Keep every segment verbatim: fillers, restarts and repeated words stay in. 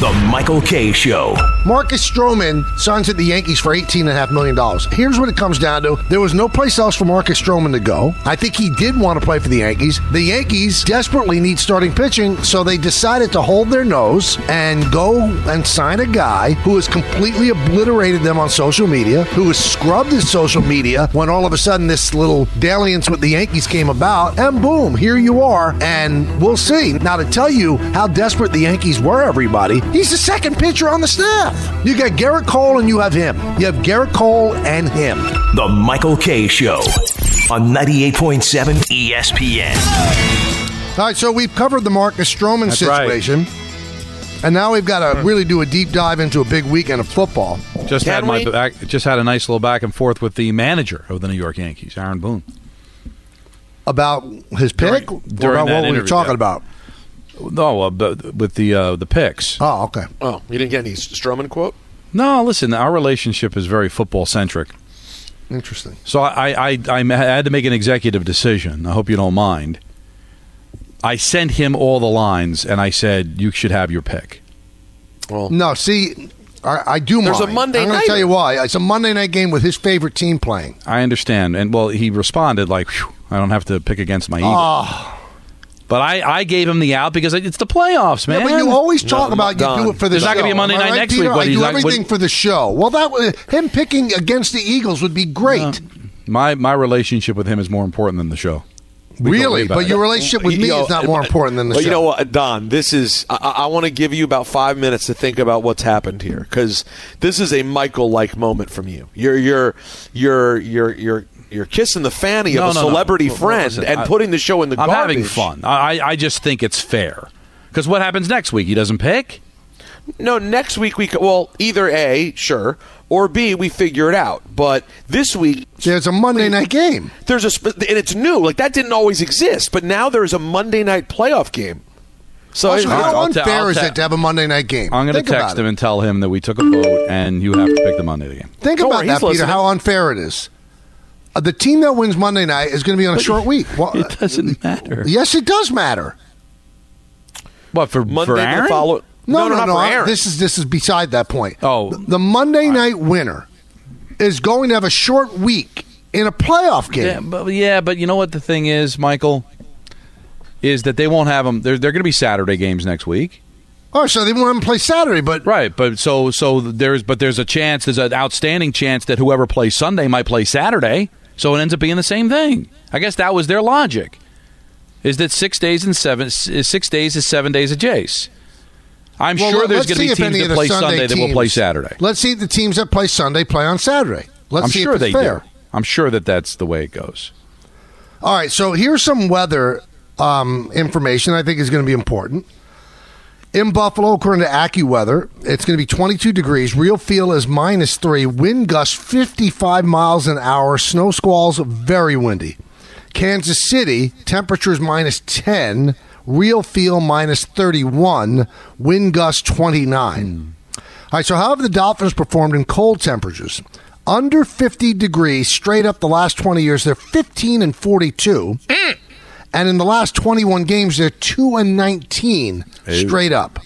The Michael Kay Show. Marcus Stroman signs at the Yankees for eighteen point five million dollars. Here's what it comes down to. There was no place else for Marcus Stroman to go. I think he did want to play for the Yankees. The Yankees desperately need starting pitching, so they decided to hold their nose and go and sign a guy who has completely obliterated them on social media, who has scrubbed his social media when all of a sudden this little dalliance with the Yankees came about, and boom, here you are, and we'll see. Now, to tell you how desperate the Yankees were, everybody, he's the second pitcher on the staff. You got Garrett Cole and you have him. You have Garrett Cole and him. The Michael Kay Show on ninety-eight point seven E S P N. All right, so we've covered the Marcus Stroman That's situation. Right. And now we've got to really do a deep dive into a big weekend of football. Just Can had my back, just had a nice little back and forth with the manager of the New York Yankees, Aaron Boone. About his pick? During, during about what we were talking yeah. about? No, uh, but with the uh, the picks. Oh, okay. Oh, you didn't get any Stroman quote? No, listen, our relationship is very football-centric. Interesting. So I, I, I had to make an executive decision. I hope you don't mind. I sent him all the lines, and I said, you should have your pick. Well, no, see, I, I do there's mind. There's a Monday night. I'm going to tell you why. It's a Monday night game with his favorite team playing. I understand. And, well, he responded like, I don't have to pick against my Eagles. Oh. But I, I gave him the out because it's the playoffs, man. Yeah, but you always talk no, about done. you do it for the There's show. There's not going to be a Monday night right, next Peter, week. But I do everything like, for the show. Well, that him picking against the Eagles would be great. Uh, my my relationship with him is more important than the show. We really? But it. your relationship with you me know, is not more important than the but show. But you know what, Don, this is – I, I want to give you about five minutes to think about what's happened here because this is a Michael-like moment from you. You're you're you're you're you're – You're kissing the fanny no, of a no, celebrity no. friend Listen, and I, putting the show in the I'm garbage. I'm having fun. I, I just think it's fair. Because what happens next week? He doesn't pick? No, next week we – well, either A, sure, or B, we figure it out. But this week – there's a Monday night game. There's a And it's new. Like, that didn't always exist. But now there's a Monday night playoff game. So also, how right, unfair ta- ta- is it to have a Monday night game? I'm going to text him it. and tell him that we took a vote and you have to pick the Monday night game. Think Don't about worry, that, Peter, listening. how unfair it is. The team that wins Monday night is going to be on a but short week. Well, it doesn't matter. Yes, it does matter. What, for Monday for Aaron? Follow- no, no, no. no, no, no. This is this is beside that point. Oh, the, the Monday right. night winner is going to have a short week in a playoff game. Yeah but, yeah, but you know what the thing is, Michael, is that they won't have them. They're, they're going to be Saturday games next week. Oh, so they want to play Saturday, but right, but so so there's but there's a chance, there's an outstanding chance that whoever plays Sunday might play Saturday. So it ends up being the same thing. I guess that was their logic, is that six days and seven, six days is seven days of Jace. I'm well, sure there's going to be teams that play Sunday, Sunday teams, that will play Saturday. Let's see if the teams that play Sunday play on Saturday. Let's I'm see sure if it's they fair. Do. I'm sure that that's the way it goes. All right, so here's some weather um, information I think is going to be important. In Buffalo, according to AccuWeather, it's going to be twenty-two degrees. Real feel is minus three. Wind gusts fifty-five miles an hour. Snow squalls, very windy. Kansas City, temperatures minus ten. Real feel minus thirty-one. Wind gusts twenty-nine. All right, so how have the Dolphins performed in cold temperatures? Under fifty degrees, straight up the last twenty years, they're fifteen and forty-two. Mm. And in the last twenty-one games, they're two and nineteen straight up.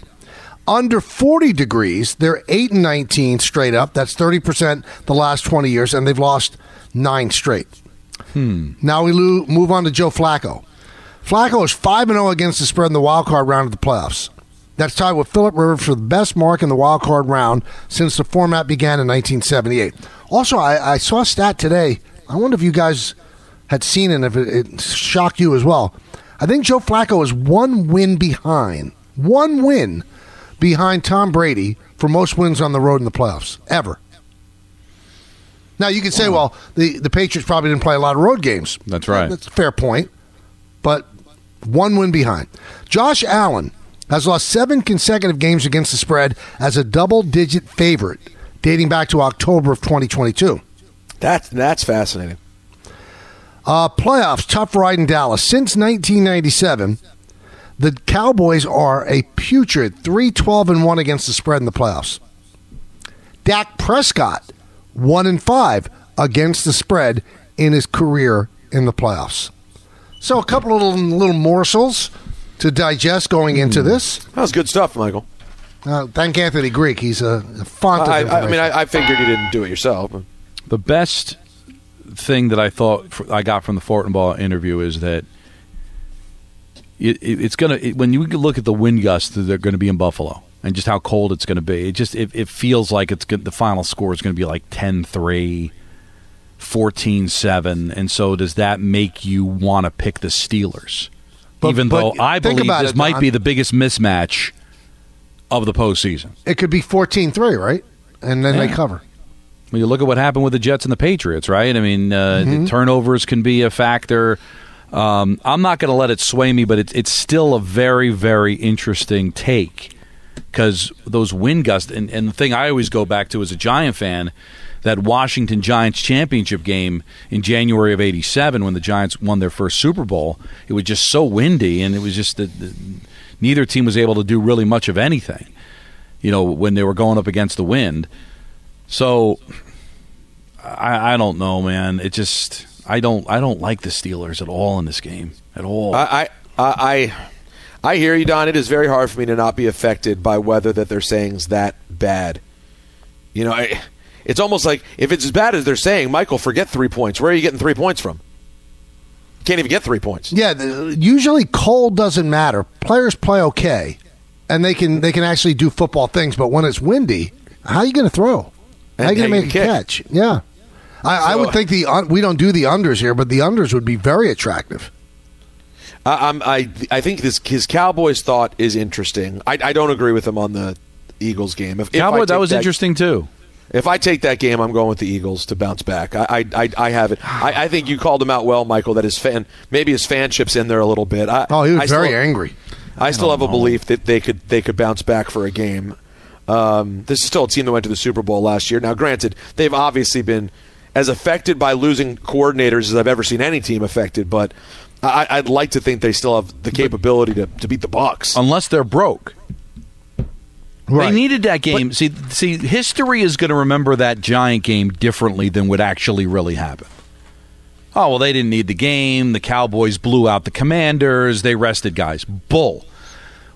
Under forty degrees, they're eight and nineteen straight up. That's thirty percent the last twenty years, and they've lost nine straight. Hmm. Now we lo- move on to Joe Flacco. Flacco is five and oh against the spread in the wild card round of the playoffs. That's tied with Philip Rivers for the best mark in the wild card round since the format began in nineteen seventy-eight. Also, I, I saw a stat today. I wonder if you guys had seen it, if it, it shocked you as well. I think Joe Flacco is one win behind, one win behind Tom Brady for most wins on the road in the playoffs, ever. Now, you could say, well, the, the Patriots probably didn't play a lot of road games. That's right. That's a fair point, but one win behind. Josh Allen has lost seven consecutive games against the spread as a double-digit favorite, dating back to October of twenty twenty-two. That's, that's fascinating. Uh, playoffs, tough ride in Dallas. Since nineteen ninety-seven, the Cowboys are a putrid three twelve and one against the spread in the playoffs. Dak Prescott, one and five against the spread in his career in the playoffs. So a couple of little, little morsels to digest going into this. That was good stuff, Michael. Uh, thank Anthony Greek. He's a, a font of information. I, I, I mean, I, I figured you didn't do it yourself. But. The best thing that I thought for, I got from the Fortinball interview is that it, it, it's going to it, – when you look at the wind gusts that they're going to be in Buffalo and just how cold it's going to be, it just it, it feels like it's good, the final score is going to be like ten three, fourteen seven. And so does that make you want to pick the Steelers? But, Even but though I believe this it, might Don. be the biggest mismatch of the postseason. It could be fourteen three, right? And then yeah. they cover. Well, you look at what happened with the Jets and the Patriots, right? I mean, uh, mm-hmm. the turnovers can be a factor. Um, I'm not going to let it sway me, but it, it's still a very, very interesting take because those wind gusts, and, and the thing I always go back to as a Giant fan, that Washington Giants championship game in January of eighty-seven when the Giants won their first Super Bowl, it was just so windy, and it was just that neither team was able to do really much of anything, you know, when they were going up against the wind. So I, I don't know, man. It just I don't I don't like the Steelers at all in this game at all. I I I, I hear you, Don. It is very hard for me to not be affected by weather that they're saying is that bad. You know, I. It's almost like if it's as bad as they're saying, Michael, forget three points. Where are you getting three points from? You can't even get three points. Yeah, usually cold doesn't matter. Players play okay, and they can they can actually do football things. But when it's windy, how are you going to throw? How are you going to make a catch? Yeah, I, so, I would think the we don't do the unders here, but the unders would be very attractive. I I'm, I, I think this his Cowboys thought is interesting. I, I don't agree with him on the Eagles game. If, Cowboys, if that was that, interesting too. If I take that game, I'm going with the Eagles to bounce back. I I, I have it. I, I think you called him out well, Michael, that his fan maybe his fanship's in there a little bit. I, oh, he was I very still, angry. I, I still have know. a belief that they could they could bounce back for a game. Um, this is still a team that went to the Super Bowl last year. Now, granted, they've obviously been as affected by losing coordinators as I've ever seen any team affected, but I, I'd like to think they still have the capability to, to beat the Bucs. Unless they're broke. Right. They needed that game. But, see, see, history is going to remember that Giant game differently than what actually really happened. Oh, well, they didn't need the game. The Cowboys blew out the Commanders. They rested guys. Bull.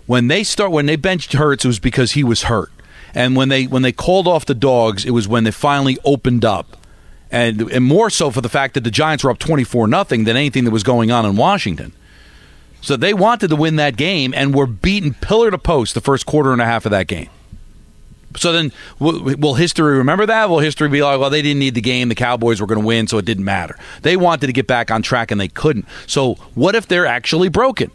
When they start, when they benched Hurts, it was because he was hurt. And when they when they called off the dogs, it was when they finally opened up. And, and more so for the fact that the Giants were up twenty-four nothing than anything that was going on in Washington. So they wanted to win that game and were beaten pillar to post the first quarter and a half of that game. So then will, will history remember that? Will history be like, well, they didn't need the game. The Cowboys were going to win, so it didn't matter. They wanted to get back on track, and they couldn't. So what if they're actually broken?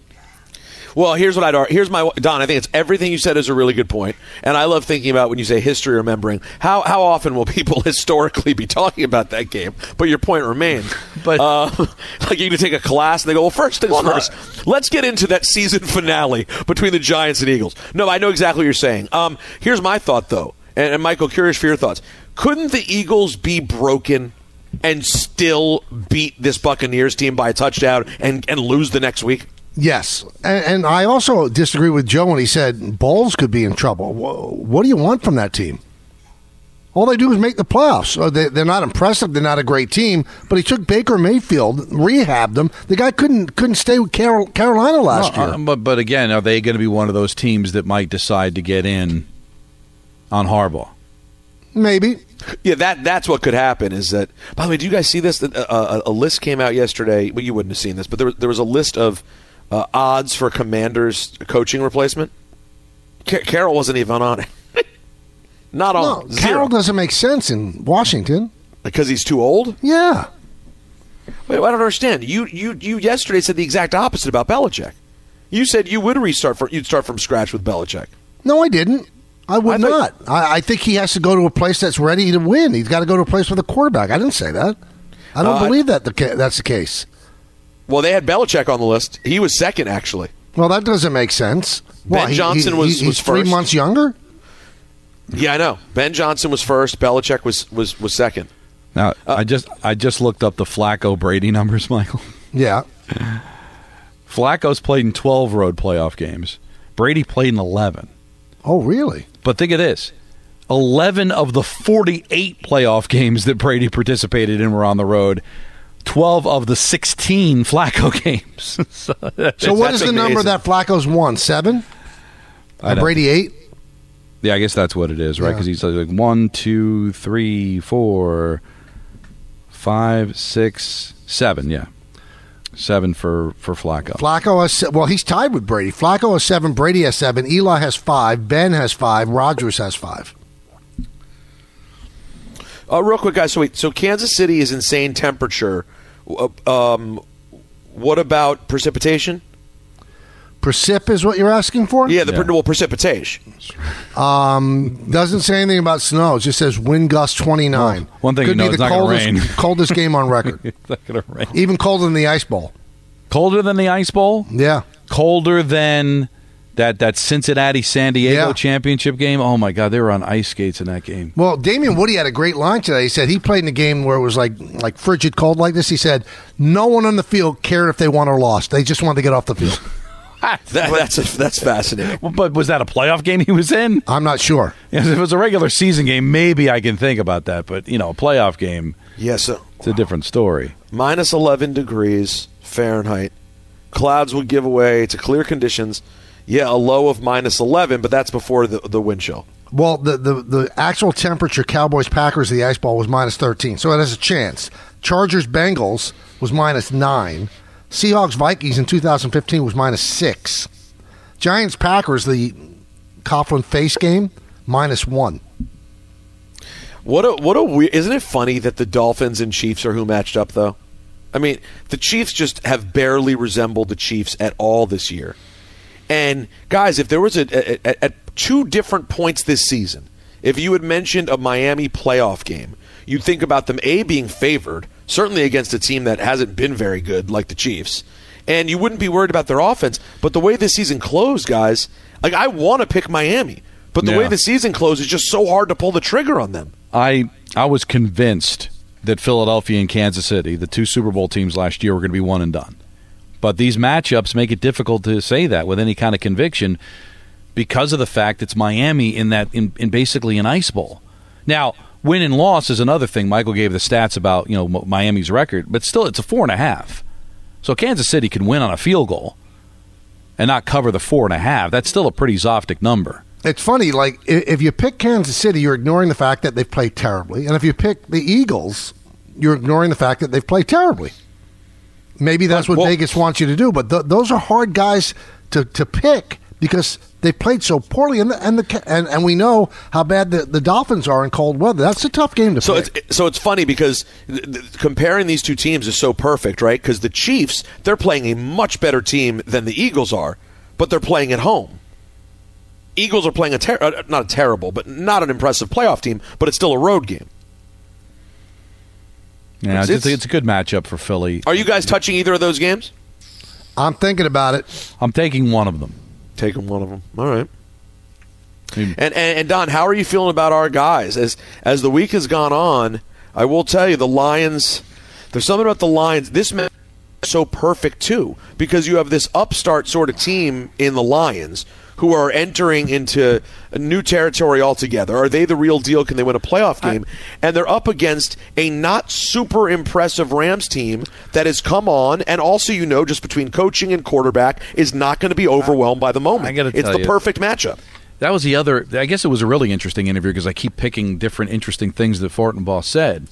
Well, here's what I'd here's my Don. I think it's everything you said is a really good point, and I love thinking about when you say history remembering. How how often will people historically be talking about that game? But your point remains. But uh, like you can take a class and they go, well, first things well, first, uh, let's get into that season finale between the Giants and Eagles. No, I know exactly what you're saying. Um, here's my thought though, and, and Michael, curious for your thoughts. Couldn't the Eagles be broken and still beat this Buccaneers team by a touchdown and and lose the next week? Yes, and, and I also disagree with Joe when he said Bowles could be in trouble. What do you want from that team? All they do is make the playoffs. They, they're not impressive. They're not a great team. But he took Baker Mayfield, rehabbed them. The guy couldn't couldn't stay with Carol, Carolina last no, year. Uh, but, but again, are they going to be one of those teams that might decide to get in on Harbaugh? Maybe. Yeah, that that's what could happen is that – by the way, do you guys see this? A, a, a list came out yesterday. Well, you wouldn't have seen this, but there was, there was a list of – Uh, odds for Commanders coaching replacement. Car- Carroll wasn't even on it. Not on. No, Carroll doesn't make sense in Washington because he's too old. Yeah. Wait, I don't understand. You you you yesterday said the exact opposite about Belichick. You said you would restart for you'd start from scratch with Belichick. No, I didn't. I would I thought, not. I, I think he has to go to a place that's ready to win. He's got to go to a place with a quarterback. I didn't say that. I don't uh, believe that the, that's the case. Well, they had Belichick on the list. He was second, actually. Well, that doesn't make sense. Ben well, Johnson he, he, was, he, he's was first. Three months younger? Yeah, I know. Ben Johnson was first. Belichick was was, was second. Now, uh, I just I just looked up the Flacco Brady numbers, Michael. Yeah. Flacco's played in twelve road playoff games. Brady played in eleven. Oh, really? But think of this. eleven of the forty-eight playoff games that Brady participated in were on the road. twelve of the sixteen Flacco games. so so what is the amazing. number that Flacco's won? Seven? And Brady eight? Yeah, I guess that's what it is, right? Because yeah. he's like one, two, three, four, five, six, seven. Yeah, seven for for Flacco. Flacco has se- well, he's tied with Brady. Flacco has seven. Brady has seven. Eli has five. Ben has five. Rodgers has five. Uh, real quick, guys. So wait, so Kansas City is insane temperature. Um, what about precipitation? Precip is what you're asking for? Yeah, the yeah. well, precipitation. Um, doesn't say anything about snow. It just says wind gust twenty-nine. Well, one thing Could you know, be it's the not coldest, rain. coldest game on record. It's not going to rain. Even colder than the Ice Bowl. Colder than the Ice Bowl? Yeah. Colder than that, that Cincinnati-San Diego yeah. championship game? Oh, my God. They were on ice skates in that game. Well, Damian Woody had a great line today. He said he played in a game where it was like, like frigid cold like this. He said, no one on the field cared if they won or lost. They just wanted to get off the field. That, that's a, that's fascinating. But was that a playoff game he was in? I'm not sure. If it was a regular season game, maybe I can think about that. But, you know, a playoff game, yeah, so, it's wow. a different story. Minus eleven degrees Fahrenheit. Clouds will give away to clear conditions. Yeah, a low of minus eleven, but that's before the, the wind chill. Well, the, the, the actual temperature Cowboys-Packers, the Ice Bowl, was minus thirteen, so it has a chance. Chargers-Bengals was minus nine. Seahawks-Vikings in two thousand fifteen was minus six. Giants-Packers, the Coughlin face game, minus one. What a what a weird, isn't it funny that the Dolphins and Chiefs are who matched up, though? I mean, the Chiefs just have barely resembled the Chiefs at all this year. And, guys, if there was a, a, a at two different points this season, if you had mentioned a Miami playoff game, you'd think about them, A, being favored, certainly against a team that hasn't been very good like the Chiefs. And you wouldn't be worried about their offense. But the way this season closed, guys, like I want to pick Miami. But the yeah. way the season closed is just so hard to pull the trigger on them. I I was convinced that Philadelphia and Kansas City, the two Super Bowl teams last year, were going to be one and done. But these matchups make it difficult to say that with any kind of conviction because of the fact it's Miami in that in, in basically an ice bowl. Now, win and loss is another thing. Michael gave the stats about, you know, Miami's record, but still it's a four and a half. So Kansas City can win on a field goal and not cover the four and a half. That's still a pretty Zoftic number. It's funny, like if you pick Kansas City, you're ignoring the fact that they've played terribly, and if you pick the Eagles, you're ignoring the fact that they've played terribly. Maybe that's what well, Vegas wants you to do, but th- those are hard guys to, to pick because they played so poorly, and the, and, the, and and we know how bad the, the Dolphins are in cold weather. That's a tough game to so play. It's, so it's funny because th- th- comparing these two teams is so perfect, right? Because the Chiefs, they're playing a much better team than the Eagles are, but they're playing at home. Eagles are playing a ter- uh, not a terrible, but not an impressive playoff team, but it's still a road game. Yeah, it's, it's, it's a good matchup for Philly. Are you guys touching either of those games? I'm thinking about it. I'm taking one of them. Taking one of them. All right. And, and and Don, how are you feeling about our guys as as the week has gone on? I will tell you, the Lions. There's something about the Lions. This match is so perfect too, because you have this upstart sort of team in the Lions who are entering into a new territory altogether. Are they the real deal? Can they win a playoff game? I, and they're up against a not super impressive Rams team that has come on, and also, you know, just between coaching and quarterback, is not going to be overwhelmed by the moment. I gotta tell it's the you, perfect matchup. That was the other – I guess it was a really interesting interview because I keep picking different interesting things that Fortinbaugh said.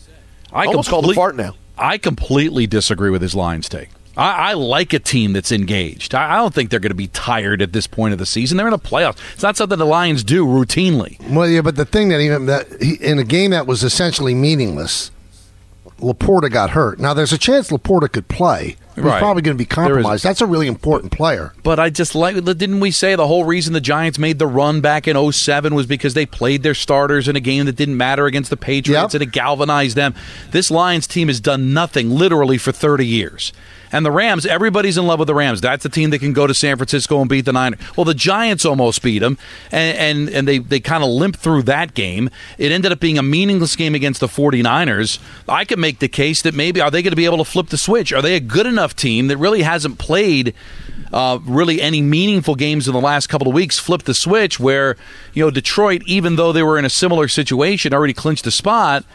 I almost complete, called him Fart now. I completely disagree with his Lions take. I, I like a team that's engaged. I, I don't think they're going to be tired at this point of the season. They're in a playoff. It's not something the Lions do routinely. Well, yeah, but the thing that even that he, in a game that was essentially meaningless, Laporta got hurt. Now, there's a chance Laporta could play, He's right. probably going to be compromised. That's a really important player. But I just like, didn't we say the whole reason the Giants made the run back in oh seven was because they played their starters in a game that didn't matter against the Patriots, yep. and it galvanized them? This Lions team has done nothing literally for thirty years. And the Rams, everybody's in love with the Rams. That's the team that can go to San Francisco and beat the Niners. Well, the Giants almost beat them, and and, and they, they kind of limped through that game. It ended up being a meaningless game against the forty-niners. I could make the case that maybe, are they going to be able to flip the switch? Are they a good enough team that really hasn't played uh, really any meaningful games in the last couple of weeks, flip the switch where, you know, Detroit, even though they were in a similar situation, already clinched a spot,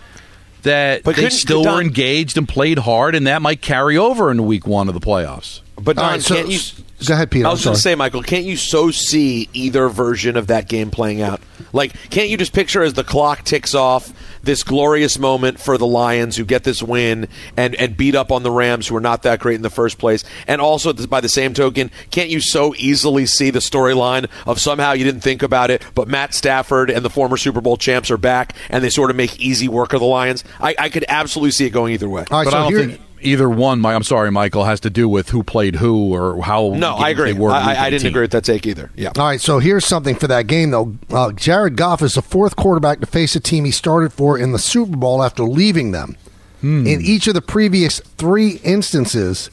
that but they still Don, were engaged and played hard, and that might carry over into week one of the playoffs. But Don, right, so, can't you – Go ahead, Peter. I was going to say, Michael, can't you so see either version of that game playing out? Like, can't you just picture as the clock ticks off this glorious moment for the Lions who get this win and, and beat up on the Rams who are not that great in the first place? And also, by the same token, can't you so easily see the storyline of somehow you didn't think about it, but Matt Stafford and the former Super Bowl champs are back, and they sort of make easy work of the Lions? I, I could absolutely see it going either way. All right, but so I don't here- think – Either one, I'm sorry, Michael, has to do with who played who or how. No, I agree. They were I, I didn't team. agree with that take either. Yeah. All right, so here's something for that game, though. Uh, Jared Goff is the fourth quarterback to face a team he started for in the Super Bowl after leaving them. Hmm. In each of the previous three instances,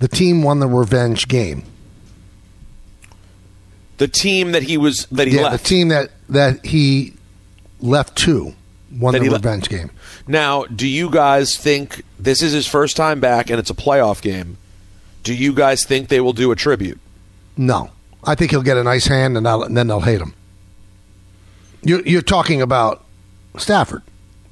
the team won the revenge game. The team that he was that he yeah, left. The team that, that he left to won that the revenge le- game. Now, do you guys think this is his first time back and it's a playoff game? Do you guys think they will do a tribute? No. I think he'll get a nice hand and, and then they'll hate him. You're, you're talking about Stafford.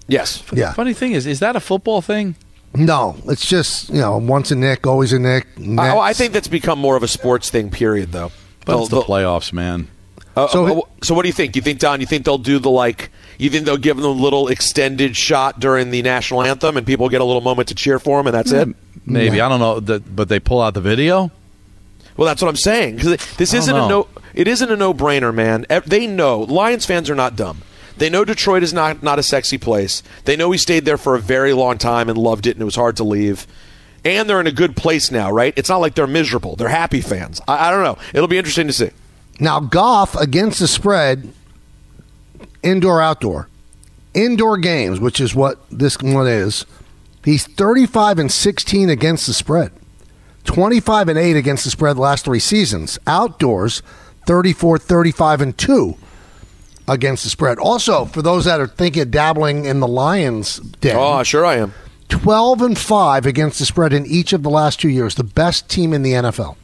Yes. Yeah. Funny thing is, is that a football thing? No. It's just, you know, once a Nick, always a Nick. I, I think that's become more of a sports thing, period, though. But it's the playoffs, man. Uh, so, uh, so what do you think? You think, Don, you think they'll do the, like... You think they'll give them a little extended shot during the national anthem and people get a little moment to cheer for them and that's it? Maybe. Yeah. I don't know. But they pull out the video? Well, that's what I'm saying. This isn't a no, it isn't a no-brainer, man. They know. Lions fans are not dumb. They know Detroit is not, not a sexy place. They know he stayed there for a very long time and loved it and it was hard to leave. And they're in a good place now, right? It's not like they're miserable. They're happy fans. I, I don't know. It'll be interesting to see. Now, Goff against the spread... Indoor, outdoor. Indoor games, which is what this one is. He's thirty-five and sixteen against the spread. twenty-five and eight against the spread last three seasons. Outdoors, thirty-four, thirty-five and two against the spread. Also, for those that are thinking of dabbling in the Lions' den. Oh, sure I am. twelve and five against the spread in each of the last two years. The best team in the N F L.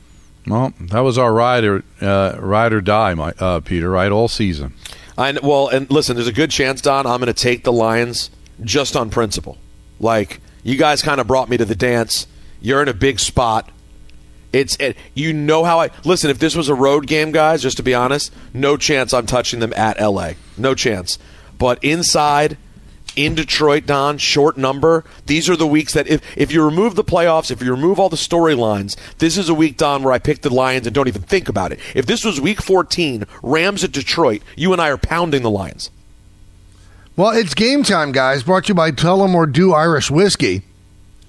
Well, that was our ride or, uh, ride or die, my, uh, Peter, right? All season. I, well, and listen, there's a good chance, Don, I'm going to take the Lions just on principle. Like, you guys kind of brought me to the dance. You're in a big spot. It's it, you know how I – listen, if this was a road game, guys, just to be honest, no chance I'm touching them at L A. No chance. But inside – in Detroit, Don, short number. These are the weeks that if, if you remove the playoffs, if you remove all the storylines, this is a week, Don, where I pick the Lions and don't even think about it. If this was week fourteen, Rams at Detroit, you and I are pounding the Lions. Well, it's game time, guys. Brought to you by Tell 'em or Do Irish Whiskey.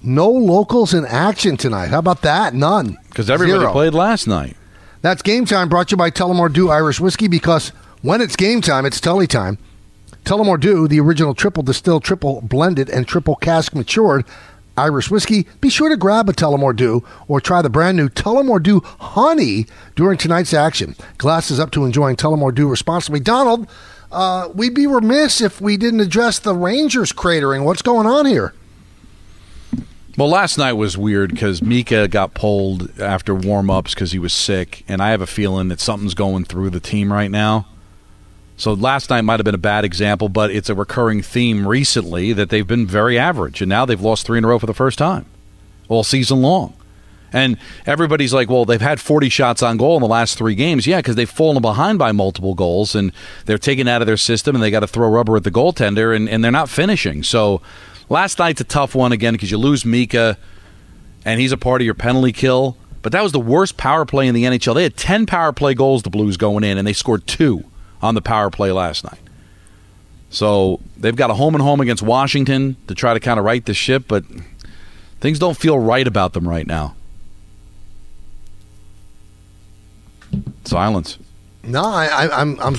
No locals in action tonight. How about that? None. Because everybody Zero. played last night. That's game time. Brought to you by Tell 'em or Do Irish Whiskey, because when it's game time, it's Tully time. Tell 'em or Do, the original triple distilled, triple blended, and triple cask matured Irish whiskey. Be sure to grab a Tell 'em or Do or try the brand new Tell 'em or Do Honey during tonight's action. Glasses up to enjoying Tell 'em or Do responsibly. Donald, uh, we'd be remiss if we didn't address the Rangers cratering. What's going on here? Well, last night was weird because Mika got pulled after warm-ups because he was sick, and I have a feeling that something's going through the team right now. So last night might have been a bad example, but it's a recurring theme recently that they've been very average, and now they've lost three in a row for the first time all season long. And everybody's like, well, they've had forty shots on goal in the last three games. Yeah, because they've fallen behind by multiple goals, and they're taken out of their system, and they got to throw rubber at the goaltender, and, and they're not finishing. So last night's a tough one again because you lose Mika, and he's a part of your penalty kill. But that was the worst power play in the N H L. They had ten power play goals, the Blues, going in, and they scored two on the power play last night. So they've got a home and home against Washington to try to kind of right the ship, but things don't feel right about them right now. Silence. No, I, I, I'm, I'm,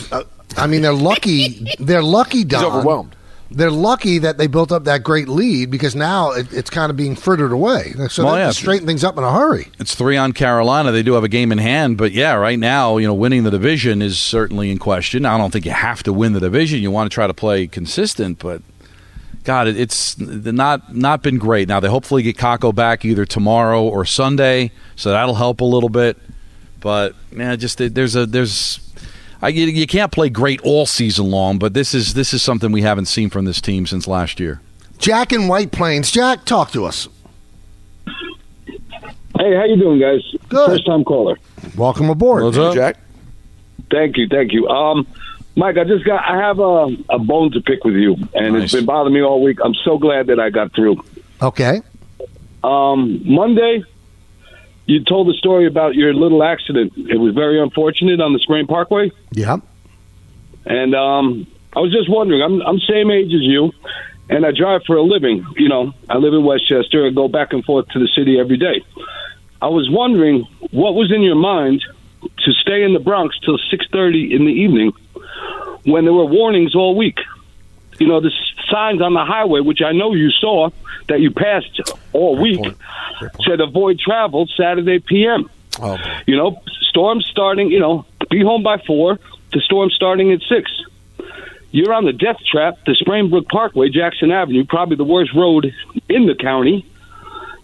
I mean, they're lucky. They're lucky, Don. He's overwhelmed. They're lucky that they built up that great lead because now it, it's kind of being frittered away. So well, they yeah. straighten things up in a hurry. It's three on Carolina. They do have a game in hand. But, yeah, right now, you know, winning the division is certainly in question. I don't think you have to win the division. You want to try to play consistent, but – God, it's not not been great. Now, they hopefully get Kako back either tomorrow or Sunday, so that'll help a little bit. But, man, just there's a there's I, you can't play great all season long, but this is this is something we haven't seen from this team since last year. Jack in White Plains. Jack, talk to us. Hey, how you doing, guys? Good. First-time caller. Welcome aboard. What's up, Jack? Thank you, thank you. Um Mike, I just got, I have a, a bone to pick with you, and nice. It's been bothering me all week. I'm so glad that I got through. Okay. Um, Monday, you told the story about your little accident. It was very unfortunate on the Spring Parkway. Yeah. And um, I was just wondering, I'm, I'm same age as you, and I drive for a living. You know, I live in Westchester and go back and forth to the city every day. I was wondering what was in your mind to stay in the Bronx till six thirty in the evening when there were warnings all week. You know, the signs on the highway, which I know you saw, that you passed all week, said avoid travel Saturday p m Oh, you know, storms starting, you know, be home by four, the storm starting at six. You're on the death trap, the Springbrook Parkway, Jackson Avenue, probably the worst road in the county,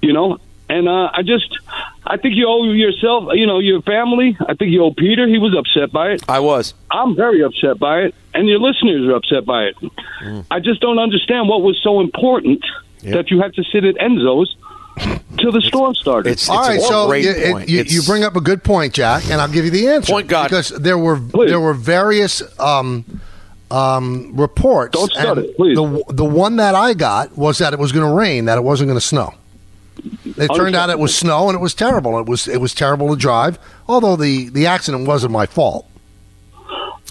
you know. And uh, I just, I think you owe yourself, you know, your family. I think you owe Peter. He was upset by it. I was. I'm very upset by it. And your listeners are upset by it. Mm. I just don't understand what was so important yep. that you had to sit at Enzo's till the it's, storm started. It's, it's All right, a so great you, point. You, you bring up a good point, Jack, and I'll give you the answer. Point God. Because there were, there were various um, um, reports. Don't start it, please. The, the one that I got was that it was going to rain, that it wasn't going to snow. It turned out it was snow, and it was terrible. It was it was terrible to drive, although the, the accident wasn't my fault.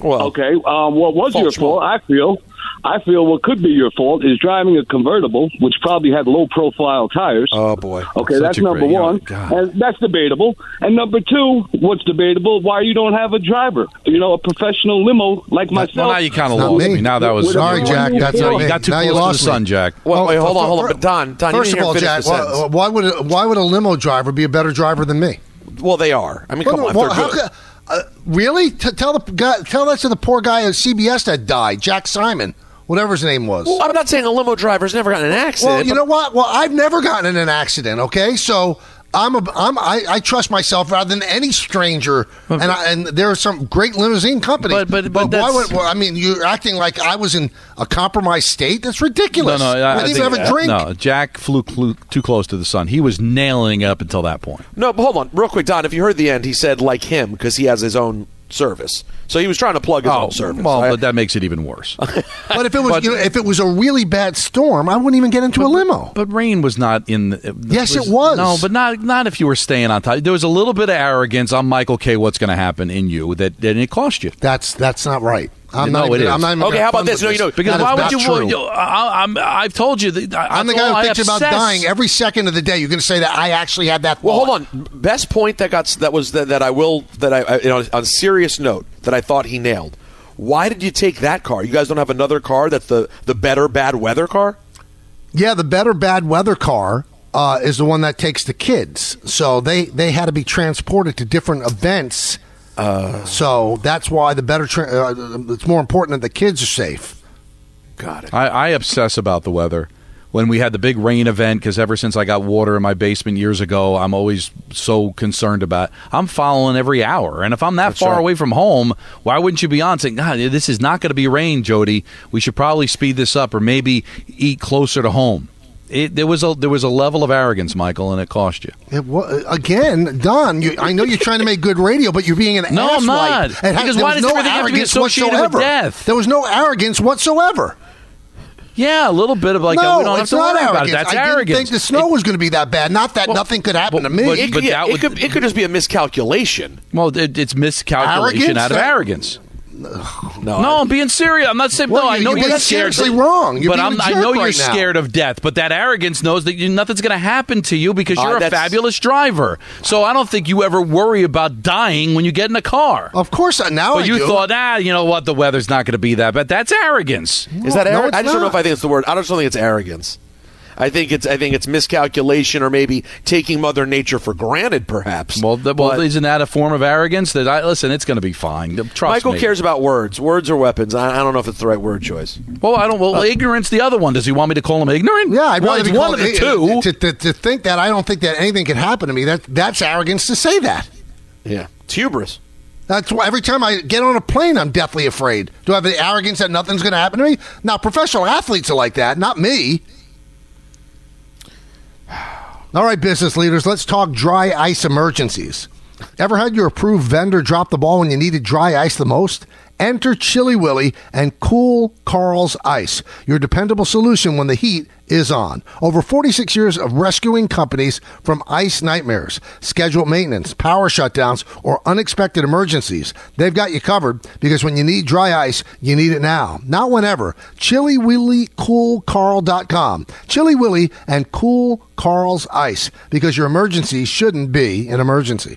Well, okay, um, what was your fault? I feel I feel what could be your fault is driving a convertible, which probably had low-profile tires. Oh, boy. Okay, that's number one. And that's debatable. And number two, what's debatable, why you don't have a driver, you know, a professional limo like myself. Well, now you kind of lost me. Now that was... Sorry, Jack. That's not me. You got too close to the sun, Jack. Well, wait, hold on, hold on. But Don, Don, you didn't even finish the sentence. First of all, Jack, why would a, why would a limo driver be a better driver than me? Well, they are. I mean, come on, they're good. Uh, really? T- tell the guy, tell that to the poor guy at C B S that died, Jack Simon, whatever his name was. Well, I'm not saying a limo driver's never gotten in an accident. Well, you know what? Well, I've never gotten in an accident. Okay, so I'm a, I'm I, I trust myself rather than any stranger. Okay. And I, and there are some great limousine companies. But but, but, but why would well, I mean you're acting like I was in a compromised state? That's ridiculous. No, no, I, I didn't I even think, have a drink. Uh, no, Jack flew cl- too close to the sun. He was nailing it up until that point. No, but hold on, real quick, Don. If you heard the end, he said like him because he has his own service. So he was trying to plug his oh, own service. Well, right? But that makes it even worse. But if it was but, you know, if it was a really bad storm, I wouldn't even get into but, a limo. But rain was not in the... It, yes, was, it was. No, but not not if you were staying on top. There was a little bit of arrogance on Michael Kay, what's going to happen in you, that, that it cost you. That's that's not right. I'm no, not even, it is. I'm not even okay, how about this? No, you know, because why would you... you know, I, I'm, I've told you... That, I, I'm the guy who thinks about dying every second of the day. You're going to say that I actually had that thought. Well, hold on. Best point that got that was that, that I will... that I, I you know, on a serious note, that I thought he nailed. Why did you take that car? You guys don't have another car that's the, the better bad weather car? Yeah, the better bad weather car uh, is the one that takes the kids. So they, they had to be transported to different events... Uh, so that's why the better. Tra- uh, it's more important that the kids are safe. Got it. I, I obsess about the weather. When we had the big rain event, because ever since I got water in my basement years ago, I'm always so concerned about it. I'm following every hour. And if I'm that that's far right. away from home, why wouldn't you be on saying, God, this is not going to be rain, Jody. We should probably speed this up or maybe eat closer to home. It, there was a there was a level of arrogance, Michael, and it cost you. It was, again, Don, you, I know you're trying to make good radio, but you're being an no, asswipe. No, I'm not. Has, because why does no everything have to be associated whatsoever. With death? There was no arrogance whatsoever. Yeah, a little bit of like, no, oh, we don't have to worry arrogance. About it. That's I arrogance. I didn't think the snow it, was going to be that bad. Not that well, nothing could happen well, to me. But, it, but yeah, that it, would, could, it could just be a miscalculation. Well, it, it's miscalculation arrogance? Out of arrogance. No, no, I'm being serious. I'm not saying well, no. You, I know you, you're seriously wrong, you're but I'm, I know right you're scared now. Of death. But that arrogance knows that you, nothing's going to happen to you because uh, you're a fabulous driver. So I don't think you ever worry about dying when you get in a car. Of course, now but I you do. Thought, ah, you know what? The weather's not going to be that bad. That's arrogance. No, Is that arrogance? No, I just not. don't know if I think it's the word. I just don't think it's arrogance. I think it's I think it's miscalculation or maybe taking Mother Nature for granted, perhaps. Well, the, well isn't that a form of arrogance? That I, listen, it's going to be fine. Trust Michael me. Cares about words. Words are weapons. I, I don't know if it's the right word choice. Well, I don't. Well, uh, ignorance. The other one. Does he want me to call him ignorant? Yeah, I well, it's one of the two. To, to, to think that I don't think that anything could happen to me. That that's arrogance to say that. Yeah, it's hubris. That's why every time I get on a plane, I'm deathly afraid. Do I have the arrogance that nothing's going to happen to me? Now, professional athletes are like that. Not me. All right, business leaders, let's talk dry ice emergencies. Ever had your approved vendor drop the ball when you needed dry ice the most? Enter Chili Willy and Cool Carl's Ice, your dependable solution when the heat is on. Over forty-six years of rescuing companies from ice nightmares, scheduled maintenance, power shutdowns, or unexpected emergencies. They've got you covered because when you need dry ice, you need it now. Not whenever. Chili Willy Cool Carl dot com. Chili Willy and Cool Carl's Ice because your emergency shouldn't be an emergency.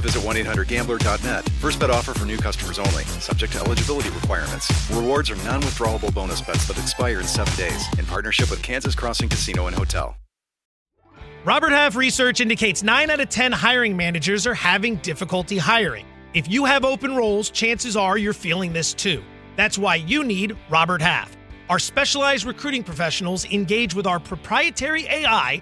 visit one eight hundred gambler dot net. First bet offer for new customers only. Subject to eligibility requirements. Rewards are non-withdrawable bonus bets that expire in seven days. In partnership with Kansas Crossing Casino and Hotel. Robert Half research indicates nine out of ten hiring managers are having difficulty hiring. If you have open roles, chances are you're feeling this too. That's why you need Robert Half. Our specialized recruiting professionals engage with our proprietary A I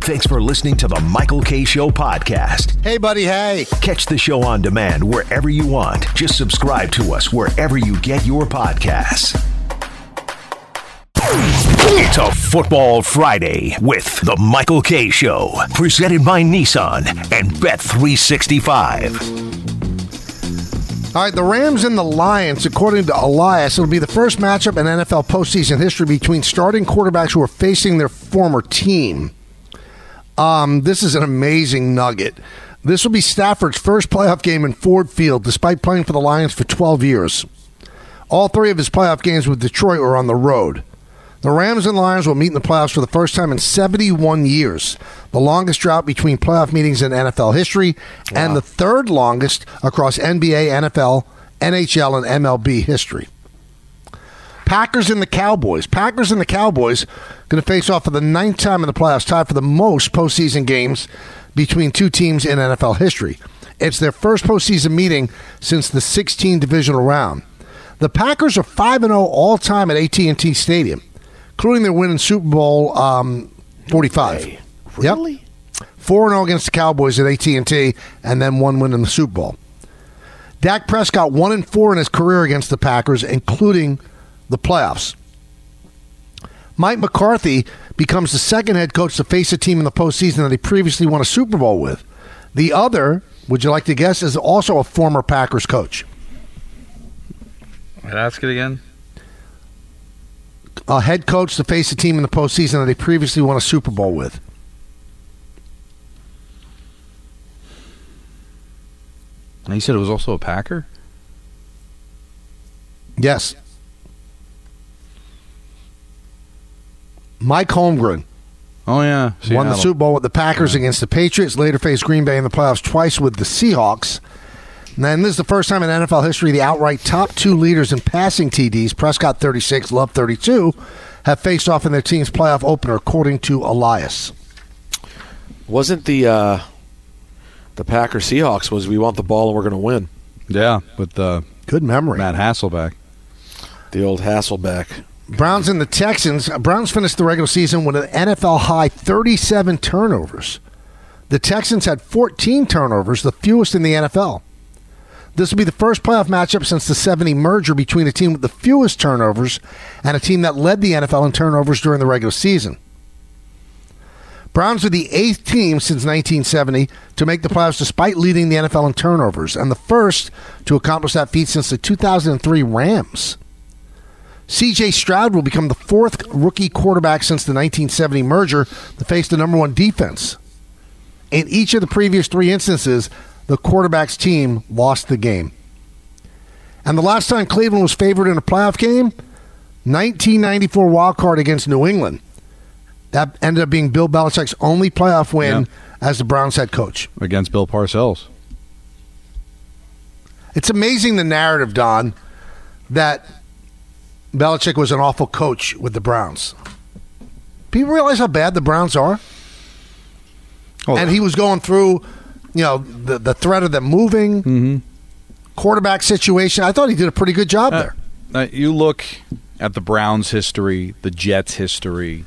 Thanks for listening to the Michael Kay Show podcast. Hey, buddy, hey. Catch the show on demand wherever you want. Just subscribe to us wherever you get your podcasts. It's a Football Friday with the Michael Kay Show, presented by Nissan and Bet three sixty-five. All right, the Rams and the Lions, according to Elias, it'll be the first matchup in N F L postseason history between starting quarterbacks who are facing their former team. Um, this is an amazing nugget. This will be Stafford's first playoff game in Ford Field, despite playing for the Lions for twelve years. All three of his playoff games with Detroit were on the road. The Rams and Lions will meet in the playoffs for the first time in seventy-one years, the longest drought between playoff meetings in N F L history, wow. and the third longest across N B A, N F L, N H L, and M L B history. Packers and the Cowboys. Packers and the Cowboys going to face off for the ninth time in the playoffs, tied for the most postseason games between two teams in N F L history. It's their first postseason meeting since the sixteen divisional round. The Packers are five and oh all-time at A T and T Stadium, including their win in Super Bowl um, forty-five. Hey, really? Yep. four and oh against the Cowboys at A T and T, and then one win in the Super Bowl. Dak Prescott one and four in his career against the Packers, including the playoffs. Mike McCarthy becomes the second head coach to face a team in the postseason that he previously won a Super Bowl with. The other, would you like to guess, is also a former Packers coach. I'd ask it again. A head coach to face a team in the postseason that he previously won a Super Bowl with. And you said it was also a Packer? Yes. Mike Holmgren. Oh, yeah. Seattle. Won the Super Bowl with the Packers yeah. against the Patriots, later faced Green Bay in the playoffs twice with the Seahawks. And then this is the first time in N F L history the outright top two leaders in passing T Ds, Prescott thirty-six, Love thirty-two, have faced off in their team's playoff opener, according to Elias. Wasn't the uh, the Packers Seahawks was we want the ball and we're going to win? Yeah, with uh, good memory, Matt Hasselbeck, the old Hasselbeck. Browns and the Texans. Browns finished the regular season with an N F L high thirty-seven turnovers. The Texans had fourteen turnovers, the fewest in the N F L. This will be the first playoff matchup since the seventy merger between a team with the fewest turnovers and a team that led the N F L in turnovers during the regular season. Browns are the eighth team since nineteen seventy to make the playoffs despite leading the N F L in turnovers, and the first to accomplish that feat since the two thousand three Rams. C J. Stroud will become the fourth rookie quarterback since the nineteen seventy merger to face the number one defense. In each of the previous three instances, the quarterback's team lost the game. And the last time Cleveland was favored in a playoff game, nineteen ninety-four wildcard against New England. That ended up being Bill Belichick's only playoff win yeah. as the Browns head coach. Against Bill Parcells. It's amazing the narrative, Don, that Belichick was an awful coach with the Browns. People realize how bad the Browns are. Oh, and he was going through... You know, the the threat of them moving, mm-hmm. quarterback situation. I thought he did a pretty good job uh, there. Uh, you look at the Browns' history, the Jets' history.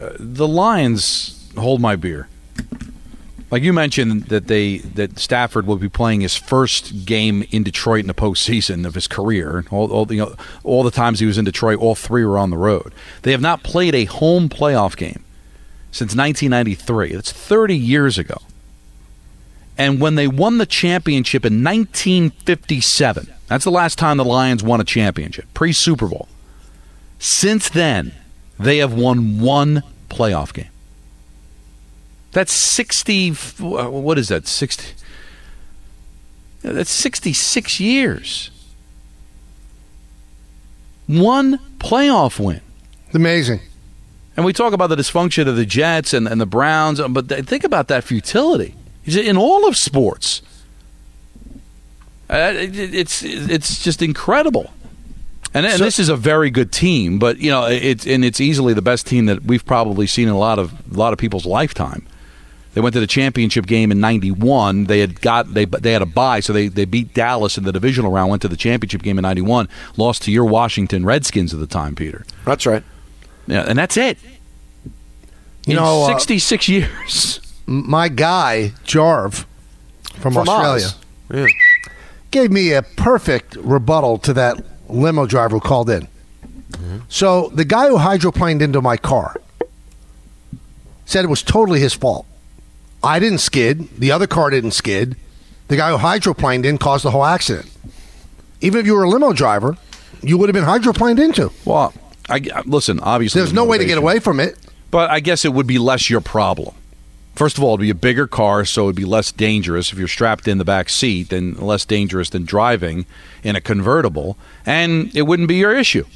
Uh, the Lions hold my beer. Like you mentioned that they that Stafford will be playing his first game in Detroit in the postseason of his career. All, all, you know, all the times he was in Detroit, all three were on the road. They have not played a home playoff game since nineteen ninety-three. That's thirty years ago. And when they won the championship in nineteen fifty-seven, that's the last time the Lions won a championship, pre-Super Bowl. Since then, they have won one playoff game. That's sixty, what is that, sixty? That's sixty-six years. One playoff win. It's amazing. And we talk about the dysfunction of the Jets and, and the Browns, but think about that futility. In all of sports, uh, it, it's it's just incredible, and, and so, this is a very good team. But you know, it's and it's easily the best team that we've probably seen in a lot of a lot of people's lifetime. They went to the championship game in ninety-one. They had got they they had a bye, so they, they beat Dallas in the divisional round. Went to the championship game in ninety-one. Lost to your Washington Redskins at the time, Peter. That's right. Yeah, and that's it. You in know, sixty-six uh, years. My guy, Jarv, from, from Australia, yeah. gave me a perfect rebuttal to that limo driver who called in. Mm-hmm. So the guy who hydroplaned into my car said it was totally his fault. I didn't skid. The other car didn't skid. The guy who hydroplaned in caused the whole accident. Even if you were a limo driver, you would have been hydroplaned into. Well, I, listen, obviously. There's no way to get away from it. But I guess it would be less your problem. First of all, it'd be a bigger car, so it'd be less dangerous if you're strapped in the back seat, and less dangerous than driving in a convertible, and it wouldn't be your issue.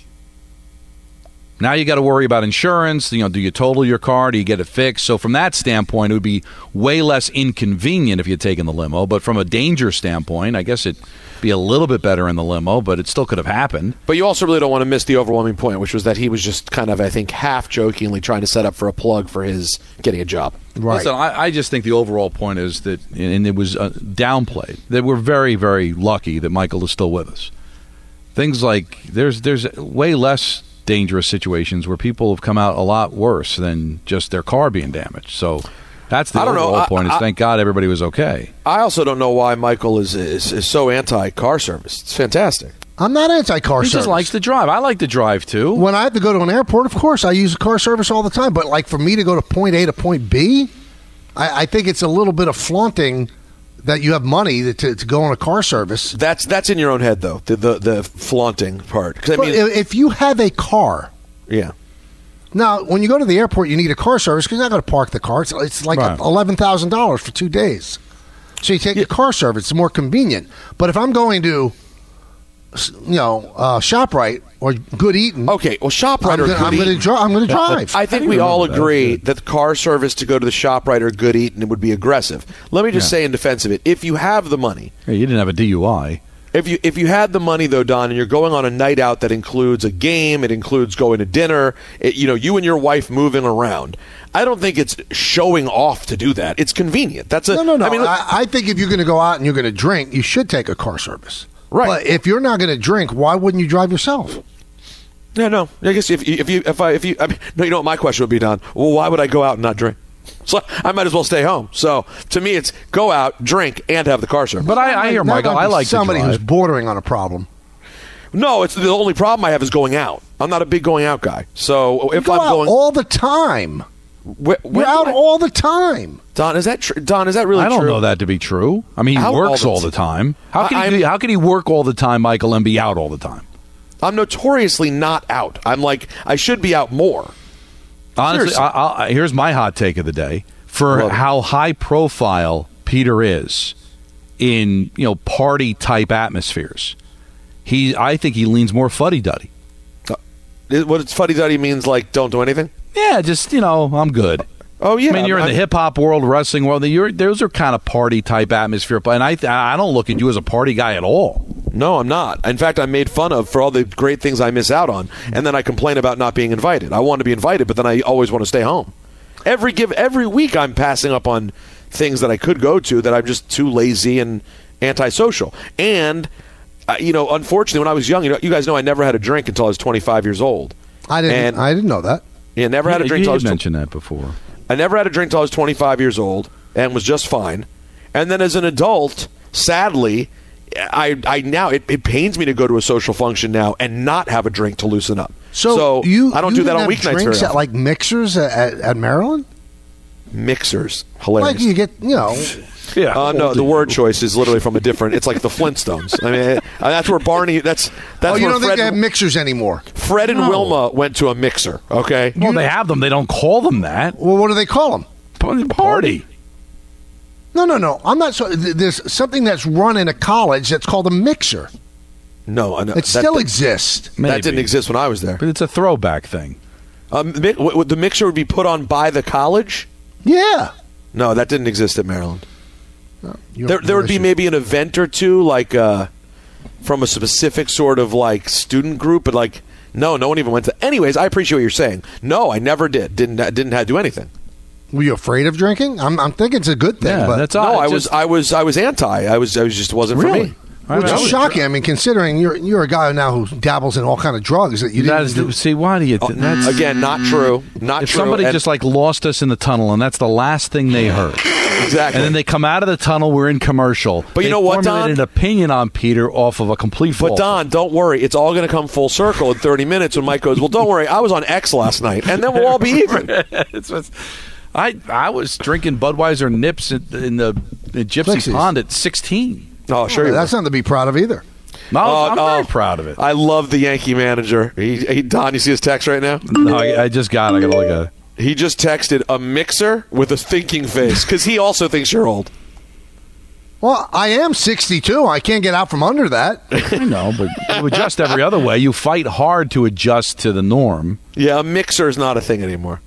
Now you got to worry about insurance. You know, do you total your car? Do you get it fixed? So from that standpoint, it would be way less inconvenient if you'd taken the limo. But from a danger standpoint, I guess it'd be a little bit better in the limo, but it still could have happened. But you also really don't want to miss the overwhelming point, which was that he was just kind of, I think, half-jokingly trying to set up for a plug for his getting a job. Right. Listen, I, I just think the overall point is that, and it was uh, downplayed, that we're very, very lucky that Michael is still with us. Things like there's there's way less dangerous situations where people have come out a lot worse than just their car being damaged. So that's the overall I, point is I, thank God everybody was okay. I also don't know why Michael is, is, is so anti-car service. It's fantastic. I'm not anti-car service. He just likes to drive. I like to drive, too. When I have to go to an airport, of course, I use car service all the time. But, like, for me to go to point A to point B, I, I think it's a little bit of flaunting that you have money to, to go on a car service. That's that's in your own head, though, the the, the flaunting part. 'Cause I mean, if you have a car. Yeah. Now, when you go to the airport, you need a car service because you're not going to park the car. It's, it's like right. eleven thousand dollars for two days. So you take yeah. the car service. It's more convenient. But if I'm going to... You know, uh, ShopRite or Good Eating. Okay, well, ShopRite I'm or gonna, Good I'm Eating. Gonna dri- I'm going to drive. I think I we all agree that, that the car service to go to the ShopRite or Good Eating would be aggressive. Let me just yeah. say in defense of it, if you have the money. Hey, you didn't have a D U I. If you if you had the money, though, Don, and you're going on a night out that includes a game, it includes going to dinner, it, you know, you and your wife moving around, I don't think it's showing off to do that. It's convenient. That's a, No, no, no. I, mean, I, I think if you're going to go out and you're going to drink, you should take a car service. Right. But if you're not going to drink, why wouldn't you drive yourself? No, no. I guess if you, if you, if I, if you, I mean, no, you know what my question would be, Don? Well, why would I go out and not drink? So I might as well stay home. So to me, it's go out, drink, and have the car service. But I, I hear Michael. I like somebody who's bordering on a problem. No, it's the only problem I have is going out. I'm not a big going out guy. So if you go I'm out going all the time, wh- we're out I, all the time. Don, is that tr- Don? Is that really true? I don't true? know that to be true. I mean, he out works all the, all the time. How can I, he do, how can he work all the time, Michael, and be out all the time? I'm notoriously not out. I'm like, I should be out more. Honestly, I, I, here's my hot take of the day. For Love how it. high profile Peter is in, you know, party type atmospheres, he I think he leans more fuddy-duddy. Uh, what fuddy-duddy means, like, don't do anything? Yeah, just, you know, I'm good. Oh yeah, I mean, you're in the hip hop world, wrestling world. You're, those are kind of party type atmosphere. And I, I don't look at you as a party guy at all. No, I'm not. In fact, I'm made fun of for all the great things I miss out on, and then I complain about not being invited. I want to be invited, but then I always want to stay home. Every give every week, I'm passing up on things that I could go to that I'm just too lazy and antisocial. And uh, you know, unfortunately, when I was young, you know, you guys know I never had a drink until I was twenty-five years old. I didn't. And, I didn't know that. Yeah, never had a drink. You, you until I was mentioned tw- that before. I never had a drink till I was twenty-five years old and was just fine. And then as an adult, sadly, I, I now it, it pains me to go to a social function now and not have a drink to loosen up. So, so you, I don't you do that on weeknights. Drinks at like mixers at, at Maryland? Mixers, hilarious. Like you get, you know. Yeah. Uh, no, the word choice is literally from a different. It's like the Flintstones. I mean, that's where Barney. That's that's. Oh, you where don't Fred, think they have mixers anymore? Fred and no. Wilma went to a mixer. Okay. Well, you, they have them. They don't call them that. Well, what do they call them? Party. No, no, no. I'm not. So there's something that's run in a college that's called a mixer. No, no it that, still that, exists. Maybe. That didn't exist when I was there. But it's a throwback thing. Um, the mixer would be put on by the college. Yeah. No, that didn't exist at Maryland. No, there, there would be maybe an event or two, like uh, from a specific sort of like student group, but like no, no one even went to. Anyways, I appreciate what you're saying. No, I never did. Didn't didn't have to do anything. Were you afraid of drinking? I'm I'm thinking it's a good thing. Yeah, but that's all. No, I just, was I was I was anti. I was I was just wasn't really? for me. Which is shocking. I mean, considering you're you're a guy now who dabbles in all kind of drugs that you didn't that is, do. See, why do you? Th- that's, Again, not true. Not if true. If somebody and, just like lost us in the tunnel, and that's the last thing they heard. Exactly. And then they come out of the tunnel. We're in commercial. But you they know what, Don? Formulated an opinion on Peter off of a complete fault. But Don, don't worry. It's all going to come full circle in thirty minutes when Mike goes, well, don't worry. I was on X last night, and then we'll all be even. it's, it's, I I was drinking Budweiser Nips in, in the in Gypsy Flixies. Pond at sixteen. Oh, sure. Oh, that's nothing to be proud of either. No, uh, I'm oh, very proud of it. I love the Yankee manager. He, he, Don, you see his text right now? No, I, I just got it. I got like a. He just texted a mixer with a thinking face because he also thinks you're old. Well, I am sixty-two. I can't get out from under that. I know, but you adjust every other way. You fight hard to adjust to the norm. Yeah, a mixer is not a thing anymore.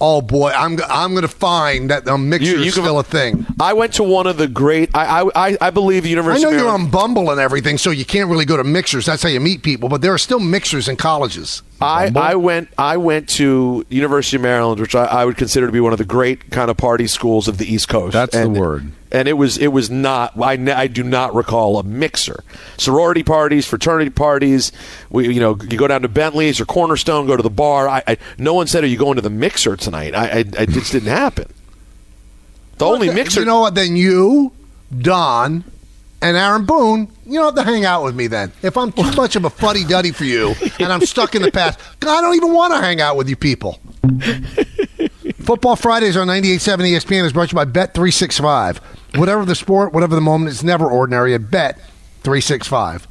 Oh, boy, I'm I'm going to find that a mixture you, you is can, still a thing. I went to one of the great, I I, I believe the University of I know you're on Bumble and everything, so you can't really go to mixers. That's how you meet people, but there are still mixers in colleges. I, I went I went to University of Maryland, which I, I would consider to be one of the great kind of party schools of the East Coast. That's and, the word. And it was it was not, I, I do not recall a mixer. Sorority parties, fraternity parties, we, you know, you go down to Bentley's or Cornerstone, go to the bar. I, I no one said, are you going to the mixer tonight? I, I, I just didn't happen. The well, only mixer. You know what, then you, Don, and Aaron Boone you don't have to hang out with me then. If I'm too much of a fuddy-duddy for you and I'm stuck in the past, God, I don't even want to hang out with you people. Football Fridays on ninety-eight point seven E S P N is brought to you by Bet three sixty-five. Whatever the sport, whatever the moment, it's never ordinary at Bet three sixty-five.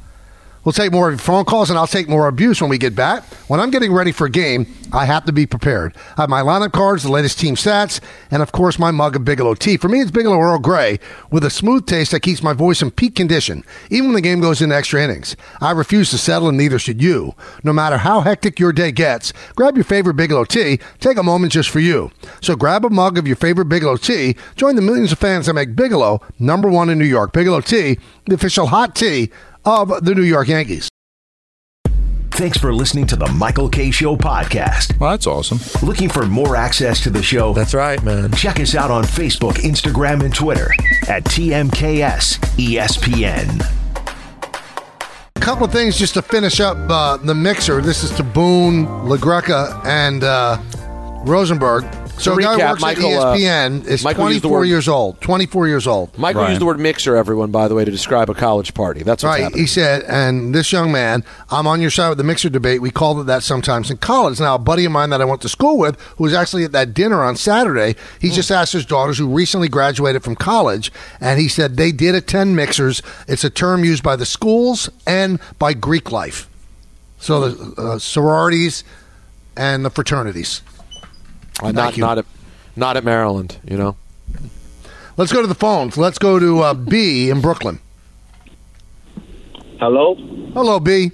We'll take more phone calls, and I'll take more abuse when we get back. When I'm getting ready for a game, I have to be prepared. I have my lineup cards, the latest team stats, and, of course, my mug of Bigelow tea. For me, it's Bigelow Earl Grey with a smooth taste that keeps my voice in peak condition, even when the game goes into extra innings. I refuse to settle, and neither should you. No matter how hectic your day gets, grab your favorite Bigelow tea. Take a moment just for you. So grab a mug of your favorite Bigelow tea. Join the millions of fans that make Bigelow number one in New York. Bigelow Tea, the official hot tea of the New York Yankees. Thanks for listening to the Michael Kay Show podcast. Well, that's awesome. Looking for more access to the show? That's right, man. Check us out on Facebook, Instagram, and Twitter at T M K S E S P N. A couple of things just to finish up uh, the mixer. This is to Boone, LaGreca, and uh, Rosenberg. So a guy recap, works Michael, at E S P N, uh, is Michael twenty-four years old. twenty-four years old. Michael Ryan. used the word mixer, everyone, by the way, to describe a college party. That's what's right. Happening. He said, and this young man, I'm on your side with the mixer debate. We called it that sometimes in college. Now, a buddy of mine that I went to school with, who was actually at that dinner on Saturday, he mm. just asked his daughters, who recently graduated from college, and he said they did attend mixers. It's a term used by the schools and by Greek life. So the uh, sororities and the fraternities. Uh, not, not, at, not at Maryland, you know. Let's go to the phones. Let's go to uh, B in Brooklyn. Hello? Hello, B.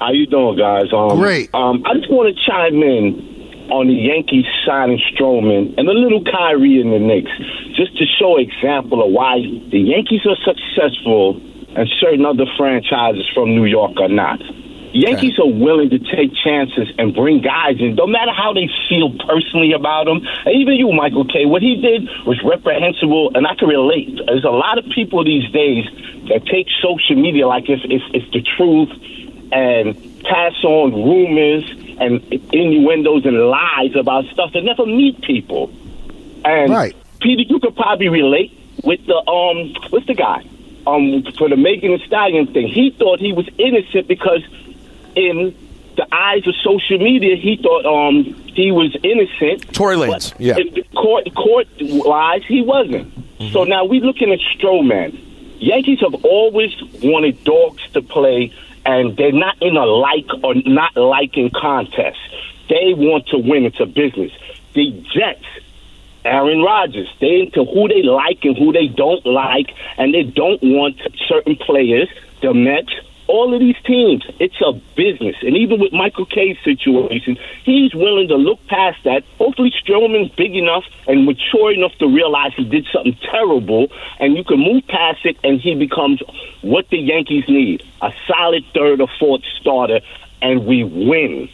How you doing, guys? Um, Great. Um, I just want to chime in on the Yankees signing Stroman and a little Kyrie in the Knicks, just to show an example of why the Yankees are successful and certain other franchises from New York are not. Yankees are willing to take chances and bring guys in, no matter how they feel personally about them. And even you, Michael Kay, what he did was reprehensible, and I can relate. There's a lot of people these days that take social media like it's, it's, it's the truth and pass on rumors and innuendos and lies about stuff that never meet people. And, right. Peter, you could probably relate with the um, what's the guy um, for the Megan Thee Stallion thing. He thought he was innocent because in the eyes of social media, he thought um, he was innocent. Tory Lanez, yeah. Court, court-wise, he wasn't. Mm-hmm. So now we're looking at Stroman. Yankees have always wanted dogs to play, and they're not in a like or not liking contest. They want to win. It's a business. The Jets, Aaron Rodgers, they're into who they like and who they don't like, and they don't want certain players. The Mets, all of these teams, it's a business. And even with Michael Kay's situation, he's willing to look past that. Hopefully Stroman's big enough and mature enough to realize he did something terrible, and you can move past it, and he becomes what the Yankees need, a solid third or fourth starter, and we win,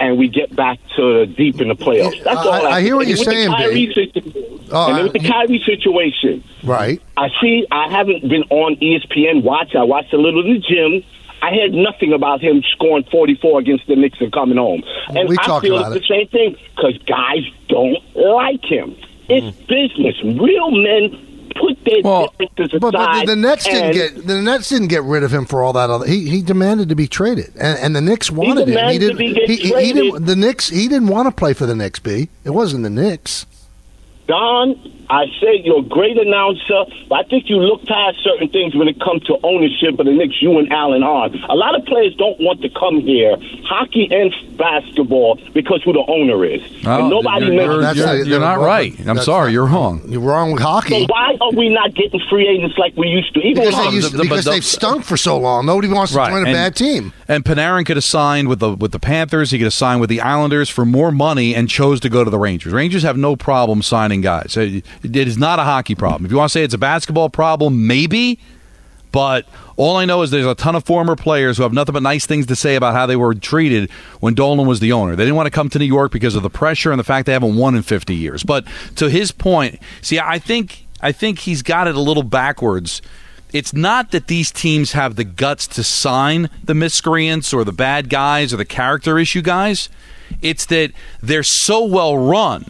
and we get back to deep in the playoffs. That's I, all I, I hear what and you're saying, Dave. Oh, and I, with the Kyrie situation, right? I see. I haven't been on E S P N Watch. I watched a little in the gym. I heard nothing about him scoring forty-four against the Knicks and coming home. Well, and we I feel it's the it. same thing because guys don't like him. It's mm. business. Real men put their well, differences but, aside. But the Nets didn't get the Nets didn't get rid of him for all that. Other, he he demanded to be traded, and, and the Knicks wanted he him. He didn't. To he, he, he didn't. The Knicks. He didn't want to play for the Knicks. B. It wasn't the Knicks. Don, I say you're a great announcer, but I think you look past certain things when it comes to ownership of the Knicks, you and Allen on. A lot of players don't want to come here, hockey and basketball, because who the owner is. Oh, and nobody you're, you're, that's, you're, you're not right. I'm sorry, you're wrong. You're wrong with hockey. So why are we not getting free agents like we used to? Even because, they used, the, the, because the, the, they've stunk for so long. Nobody wants to right. join a and, bad team. And Panarin could have signed with the with the Panthers. He could have signed with the Islanders for more money and chose to go to the Rangers. Rangers have no problem signing guys. It is not a hockey problem. If you want to say it's a basketball problem, maybe, but all I know is there's a ton of former players who have nothing but nice things to say about how they were treated when Dolan was the owner. They didn't want to come to New York because of the pressure and the fact they haven't won in fifty years. But to his point, see, I think I think he's got it a little backwards. It's not that these teams have the guts to sign the miscreants or the bad guys or the character issue guys. It's that they're so well run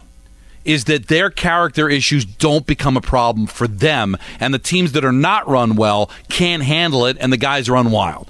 is that their character issues don't become a problem for them, and the teams that are not run well can't handle it, and the guys run wild.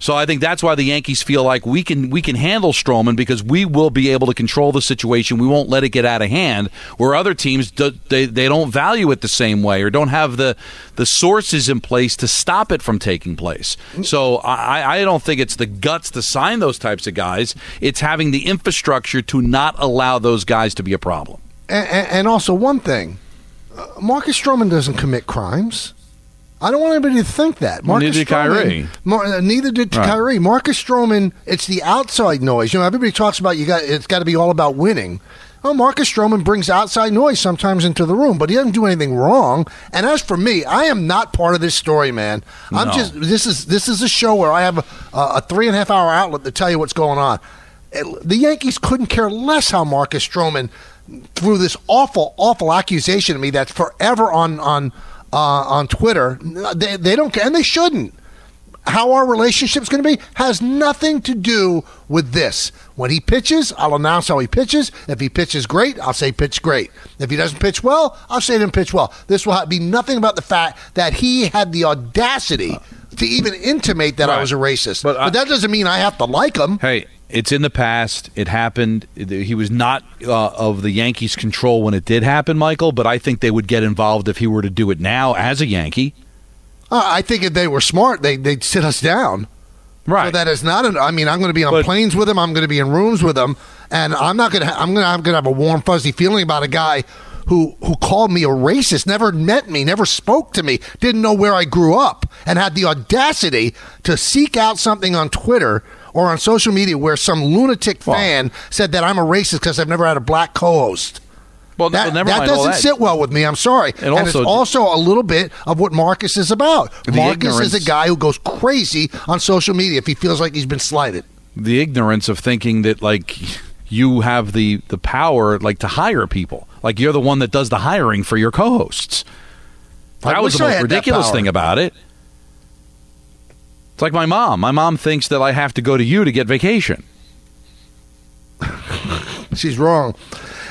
So I think that's why the Yankees feel like we can we can handle Stroman, because we will be able to control the situation. We won't let it get out of hand, where other teams, do, they, they don't value it the same way or don't have the, the sources in place to stop it from taking place. So I, I don't think it's the guts to sign those types of guys. It's having the infrastructure to not allow those guys to be a problem. And, and also one thing, Marcus Stroman doesn't commit crimes. I don't want anybody to think that. Marcus neither did Stroman, Kyrie. Mar- neither did right. Kyrie. Marcus Stroman, it's the outside noise. You know, everybody talks about you got. It's got to be all about winning. Well, Marcus Stroman brings outside noise sometimes into the room, but he doesn't do anything wrong. And as for me, I am not part of this story, man. I'm no. just. This is this is a show where I have a, a three and a half hour outlet to tell you what's going on. The Yankees couldn't care less how Marcus Stroman threw this awful, awful accusation at me that's forever on on. Uh, on Twitter, they they don't care, and they shouldn't. How our relationship's going to be has nothing to do with this. When he pitches, I'll announce how he pitches. If he pitches great, I'll say pitch great. If he doesn't pitch well, I'll say didn't pitch well. This will be nothing about the fact that he had the audacity to even intimate that right. I was a racist. But, I, but that doesn't mean I have to like him. Hey, it's in the past. It happened. He was not uh, of the Yankees' control when it did happen, Michael, but I think they would get involved if he were to do it now as a Yankee. Uh, I think if they were smart, they, they'd sit us down. Right. So that is not an, I mean, I'm going to be on but, planes with him. I'm going to be in rooms with him. And I'm not going to, I'm going to, I'm going to have a warm, fuzzy feeling about a guy who, who called me a racist, never met me, never spoke to me, didn't know where I grew up, and had the audacity to seek out something on Twitter or on social media where some lunatic well, fan said that I'm a racist because I've never had a black co-host. Well, that, well, never that mind doesn't that. sit well with me. I'm sorry. And, and also, it's also a little bit of what Marcus is about. Marcus ignorance. is a guy who goes crazy on social media if he feels like he's been slighted. The ignorance of thinking that, like, you have the, the power, like, to hire people. Like, you're the one that does the hiring for your co-hosts. That I was the most ridiculous thing about it. It's like my mom. My mom thinks that I have to go to you to get vacation. She's wrong.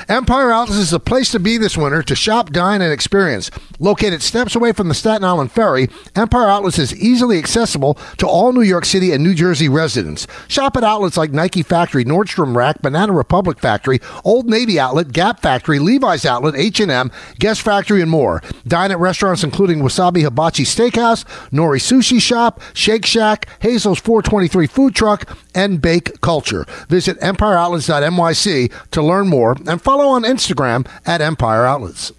Empire Outlets is the place to be this winter to shop, dine, and experience. Located steps away from the Staten Island Ferry, Empire Outlets is easily accessible to all New York City and New Jersey residents. Shop at outlets like Nike Factory, Nordstrom Rack, Banana Republic Factory, Old Navy Outlet, Gap Factory, Levi's Outlet, H and M, Guest Factory, and more. Dine at restaurants including Wasabi Hibachi Steakhouse, Nori Sushi Shop, Shake Shack, Hazel's four twenty-three Food Truck, and Bake Culture. Visit empire outlets dot n y c to learn more and follow on Instagram at Empire Outlets.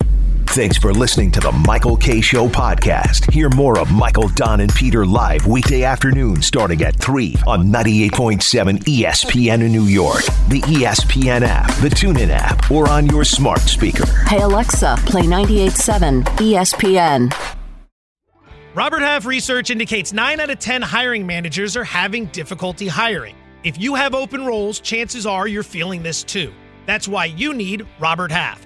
Thanks for listening to the Michael Kay Show podcast. Hear more of Michael, Don, and Peter live weekday afternoon starting at three on ninety-eight point seven E S P N in New York, the E S P N app, the TuneIn app, or on your smart speaker. Hey Alexa, play ninety-eight point seven E S P N. Robert Half research indicates nine out of ten hiring managers are having difficulty hiring. If you have open roles, chances are you're feeling this too. That's why you need Robert Half.